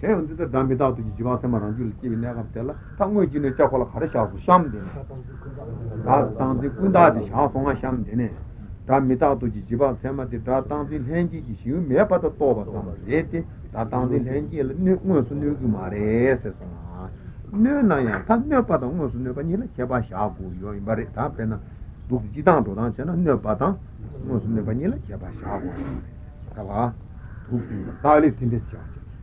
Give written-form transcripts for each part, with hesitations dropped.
c'è un dito d'ambito di Givata Marangil, che viene a Tella, Tango Gino Ciacola Harisha, Shamdin, Tanzi Kundati, Shafon Shamdin, Tamitato di Givata Mati, Tanzi Hengi, Gishu, Mepata Tova, Tanzi, Tanzi Hengi, Nukunus, Nukumare, Nunaya, Tanepata, Nukanila, Cheba Shabu, io in Baritapena, Dukitanto, Nancena, Nepata, Nukanila, Cheba Shabu, Kava, Tali Tindisha.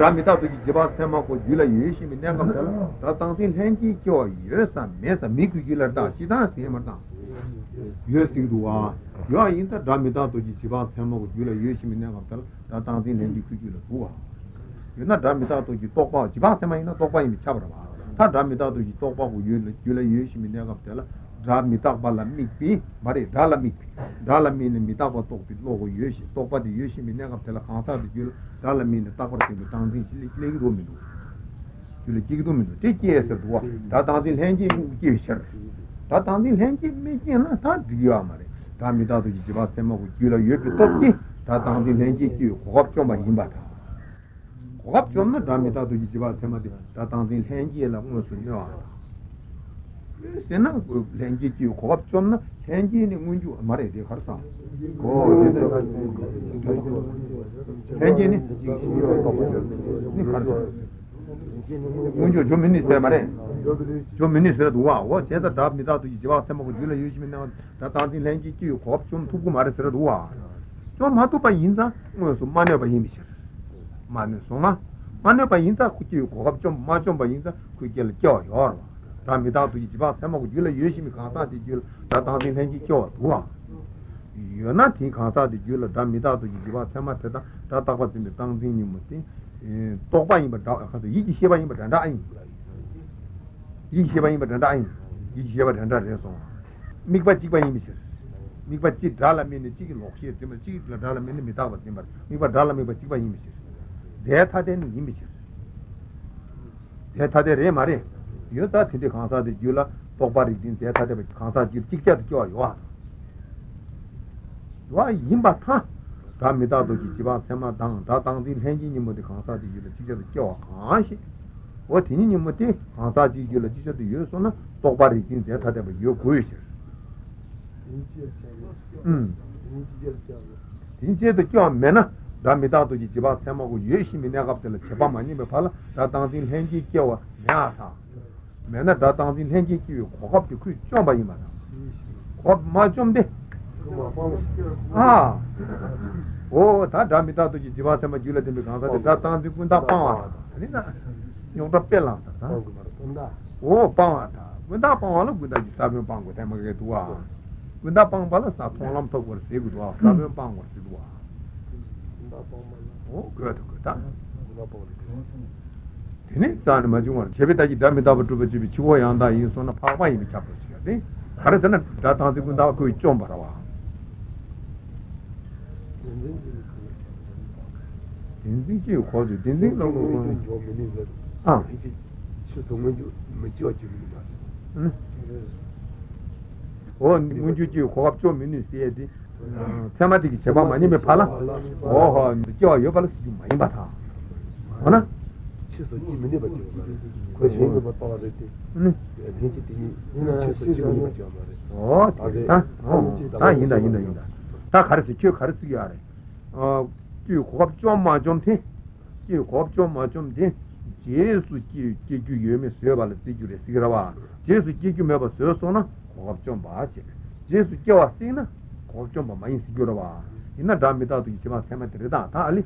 Damita to Jiva Tamago, Jula Yishim in Nagapella, that Tanzil Henki, your years and mess and make you like that. She does him or not. Yes, you are. You are in the Damita to Jiva Tamago, Jula Yishim in Nagapella, that Tanzil Henki, you are. You're not Damita to Jitopa, Jiva Tamina Topa in Chabra. That Damita to Jitopa, Jula Yishim in Nagapella, Damita Bala Mikpi, but it's Dalamik. Dalamin and Mitapa talk with Logo Yushi, Topa the Yushim in Nagapella, Kanta, Dalamin, the Tapper in the Tanzil, Legomino. You take domino, take yes at what that Tanzil Hengi gives her. That Tanzil Hengi making a lot of you are married. Damita to Jivasema with Yula Yuki, that Tanzil Hengi, you hop from my Himbata. Hop from the Damita to Jivasema, that Tanzil Hengi and Musuno. Sena Hengi, you hop from the Hengi and Munju, married her son. Hengi. Munjo Minister Mare, Joe Minister, wow, c'è da darmi dato di Givatama con Giulia Yushmina, da tanti lengi, Hopson, Tukumare, Serua. John Matupa Inza, Mania Bahimisha. Manesoma, Mania Bahinza, Hopson, Machon Bahinza, Kukel Kyo, or darmi dato di Givatama con Giulia Yushmikata di Giul, da tanti lengi, wow. You're not in Kata di Giulia, darmi dato di Givatama, da tavas in the Tanzini Mutti. Toba in Badaka, Yishiba in Badandain, Yishiba in Badandain, Yishiba and Dadason. Mikbachiba in Misses. Mikbachi Dalamin, the chicken lock here, Timothy, the Dalamin, the Mitava Timber, Mibadalami, but Chiba in Misses. That had an image. That had a remare. You thought in the Kansa de Jula, Toba didn't get out of it. Kansa, you kick out your yard. Why, Yimbata? Damita to Giva Sama Dang, Tatanzil Hengi Nimoti Kansa di Yulatisha di Kyo Hanshi. What in Nimoti, Kansa di Yulatisha di Yosona, Topari in the Tata of your creatures. Tinja the Kyo Mena, Damita to Giva Sama, who Yeshimina of the Chapama Nimapala, Tatanzil Hengi Kyo, Nasa. Mena Tatanzil Hengi Kyo, Hop to quit Chomba Imana. Hop Majumde. Ah, oh, that Damita to Givata Majula de Micana, that Tanzi Kunda Pawata. You don't pay Lanta. Oh, Pawata. When that Pawana would have seven pounds with Emigrate War. When that Pang Ballas, that Polam Top was able to have 7 pounds was it war. Oh, good. Didn't San Majuan, Chevita Damita to the Chivoya and I used on a power in the chapel. Harrison, that Tanzi Kunda could jump around. Didn't you call it? Didn't you? Ah, just when you mature. Oh, would you call up your ministry? Somebody is about my name, Pala. Oh, you're about my Bata. Honor? She's a diminutive question about politics. Oh, I know. That you hop John Majumte, you hop John Majumte, Jesus give you Miss Silva, did you the Sigrava? Jesus give you Melba Sursona, hop John Bache. Jesus give us Sina, hop John Mamma in Sigurava. inna dramita tu jima semetreda ta ali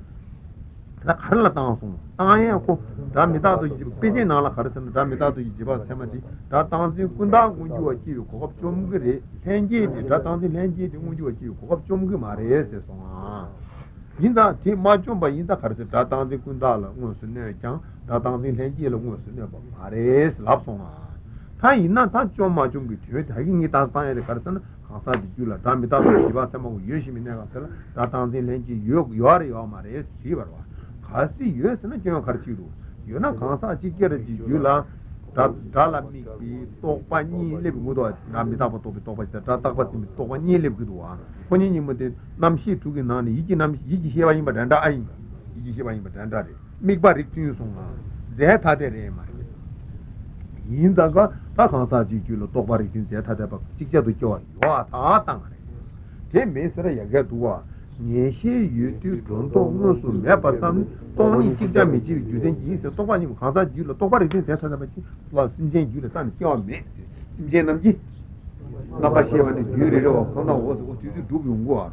la kharla ta so aya ko dramita tu pije na la kharsen dramita tu jiba semati ta tanzi kunda gunju wa chi ko hop chom gre henji di ta tanzi lenji di gunju wa chi ko hop chom gre mare se so inda ti ma chomba inda kharse ta tanzi kunda la ngun sunne chang ta tanzi lenji la ngun sunne ba mare se lap so ta inna ta chomma chom gre ta gi ta ta le kharsen Jula, Damita, Givasamo, Yushimina, Tatanzi, Lenji, Yori, Omare, Shiva, Kasi, Yus, and the General Cartiru. You know, Kansa, Jula, Dalami, Topani, Libudo, Namita, Topa, Tatapatim, Topani, Libudua, Ponimut, Namshi, Tuginani, Yinam, Yijiva, Imbadanda, Yijiva, Imbadanda, Mikbari, Tunsuma, Zetatema. In the God, Takasa, Julo, Topari, Zetata, Chica, the joy. You are Tatang. They may say, I get to war. Yes, you do, don't know, never some. Tony, Chica, me, you think he's a Topani, Kasa, Julo, Topari, Zetata, plus Injay, you son, your mate. Jenamji, Nabashi, and his jury of Kona was what you do in war.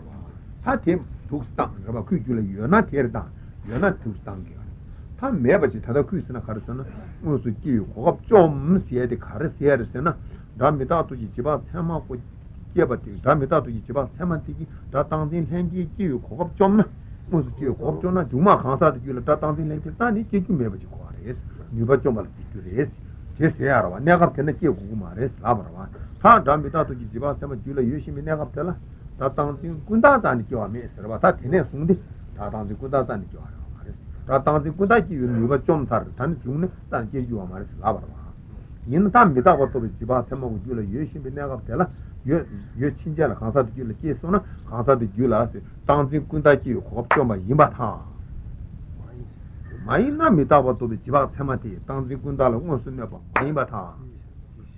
Hat him to stunk about Kujula, you are not here done. You are not too stunk here. Maybe Tadakusana Karsana was with you. Hop John, see the Karasiana, Damita to Yichiba, Sama with Yabati, Damita to Yichiba, Samantiki, Tatanzin, Hengi, you, Hop John, was you, Hop John, Duma, Hansa, you, Tatanzin, and Kitani, taking me with you. Nubachoma, you is, Jessiara, never can achieve Gumaris, Labrava. How Damita to Yichiba, Samajula, Yushimi, never tell us, Tatanzin, Kundatan, you are Miss Rabata, Tenesundi, Tatanzi Kundatan, you are. Tanzi Kudaki, you were John Tartan, June, than you are Maris Lava. In time, without what to Jiba, some of Jula, you should be never tell us. You Chinja, Hansa de Jula Kisona, Hansa de Jula, Tanzi Kudaki, Hopchoma, Yimata. Maina Mitawa to the Jiba Tamati, Tanzi Kundala, Monsunapa, Yimata.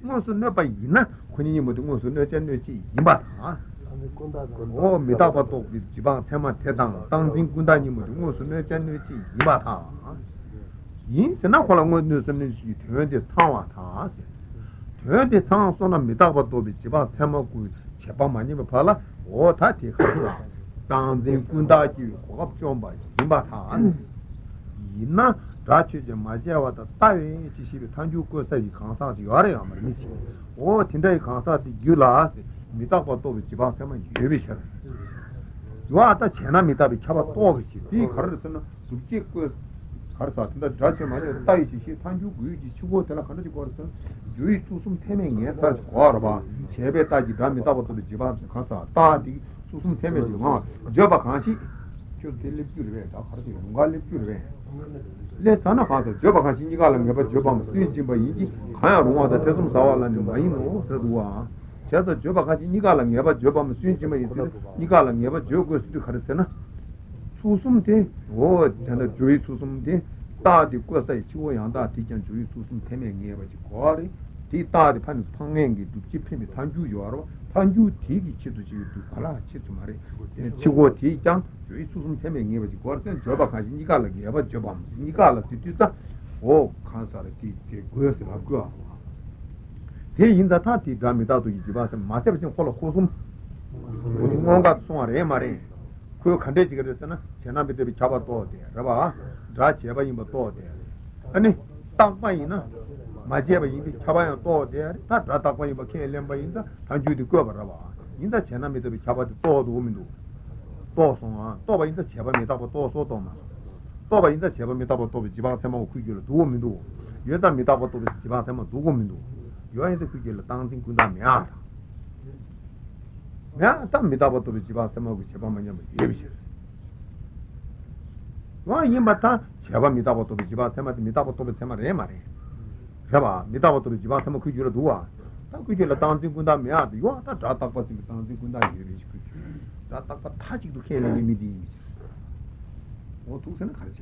Monsunapa Yina, Kunimu to Monsunet and Yimata. Oh, Mitabato with Jiban Tema Tetan, Tanzin Kundani, Musunet and Nichi, Yibata. Yin, Senakola, Musunet, you turn the town at us. Turn the town on a Mitabato with Jiban Tema good, Chapamani Pala, or Tati Hara, Tanzin Kundaki, Hopchon by Yibatan. Yina, Rachi, the Majia, what a time she will tell you, because you can't start the area. Oh, Tinday can't start the Gula. Mitabato with Jibasam, you wish her. You are the Chena Mitabichabato, she did Harrison, to check with Harsa, the Dutch and Tai, she found you, she was a hundred persons, Jewish to some taming, yes, that's Gorba, Chebeta, you done Mitabato with Jibas, Kasa, Tati, to some taming, you want, Jabakashi, she'll live you away, I'll live you away. Let's not have the Jabakashi, you got a Jabam, Sujim by Yigi, I don't want the Tesum Sawal and the Maino, said Wa. Jobakaji Nigala, Yaba Jobam, Swinjima, Nigala, Yaba Jogos to Harisana. Susum day, oh, and a jury Susum day, Tadi Kosa, Chuanda, teaching jury Susum Tame, Yaba Jikori, Tita, the Pan Pangangi, to keep him with Tanju Yoro, Tanju Tigi Chitu to Kala Chitumari, Chiwo Tijan, Jury Susum Tame, Yaba Jikori, Jobakaji Nigala, Yaba Jobam, Nigala, Tituta, oh, Kansa, the Gosa of Goa. In the Tati Damita to Yibas and Master Polo Hosum, Mongat Swan, Emare, Cook and Degresana, Chenabi de Chabato, Rava, Dracheva in Bato there. And Tampaina, Majeva in Chabato there, not Ratapa in Bacay Lemba in the Tanju de Gova Rava. In the Chenabi de Chabato, the woman do. Tosoma, Toba in the Cheva Metapo Sotoma. Toba in the Cheva Metapo Jibasamo, Kujo, the woman do. You had a Metapo Jibasamo, the woman do. You are the Kugil, dancing Kundamiata. Now, tell me about the Jibasama with Chabamanium. Why, Yimata, Chabamitapo to the Jibasama, Mitapo to the Samarimari? Chaba, Mitapo to the Jibasama Kujura Dua. How could you dancing Kundamiata? You are the Tata for the dancing Kundami. Tata for touching to kill any media. What to send a culture?